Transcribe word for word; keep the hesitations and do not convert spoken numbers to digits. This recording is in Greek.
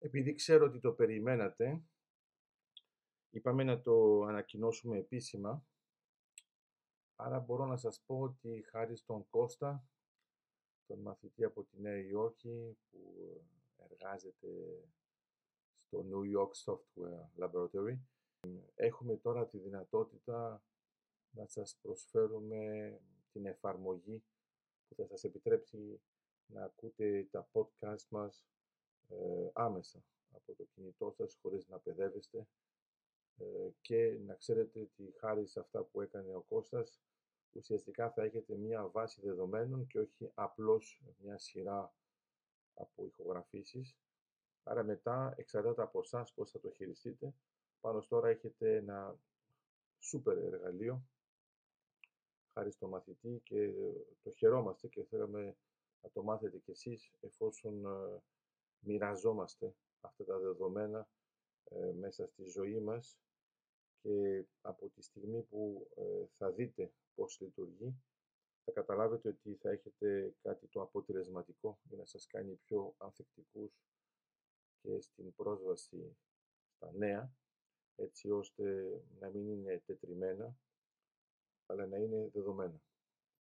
Επειδή ξέρω ότι το περιμένατε, είπαμε να το ανακοινώσουμε επίσημα, άρα μπορώ να σας πω ότι χάρη στον Κώστα, τον μαθητή από τη Νέα Υόρκη που εργάζεται στο New York Software Laboratory, έχουμε τώρα τη δυνατότητα να σας προσφέρουμε την εφαρμογή που θα σας επιτρέψει να ακούτε τα podcast μας ε, άμεσα από το κινητό σας χωρίς να παιδεύεστε ε, και να ξέρετε ότι χάρη σε αυτά που έκανε ο Κώστας ουσιαστικά θα έχετε μία βάση δεδομένων και όχι απλώς μια σειρά από ηχογραφήσεις. Άρα μετά εξαρτάται από εσάς πώς θα το χειριστείτε. Πάνω τώρα έχετε ένα σούπερ εργαλείο χάρη στο μαθητή και το χαιρόμαστε και θέλαμε να το μάθετε κι εσείς εφόσον ε, μοιραζόμαστε αυτά τα δεδομένα ε, μέσα στη ζωή μας και από τη στιγμή που ε, θα δείτε πώς λειτουργεί θα καταλάβετε ότι θα έχετε κάτι το αποτελεσματικό για να σας κάνει πιο ανθεκτικούς και στην πρόσβαση στα νέα, έτσι ώστε να μην είναι τετριμένα αλλά να είναι δεδομένα.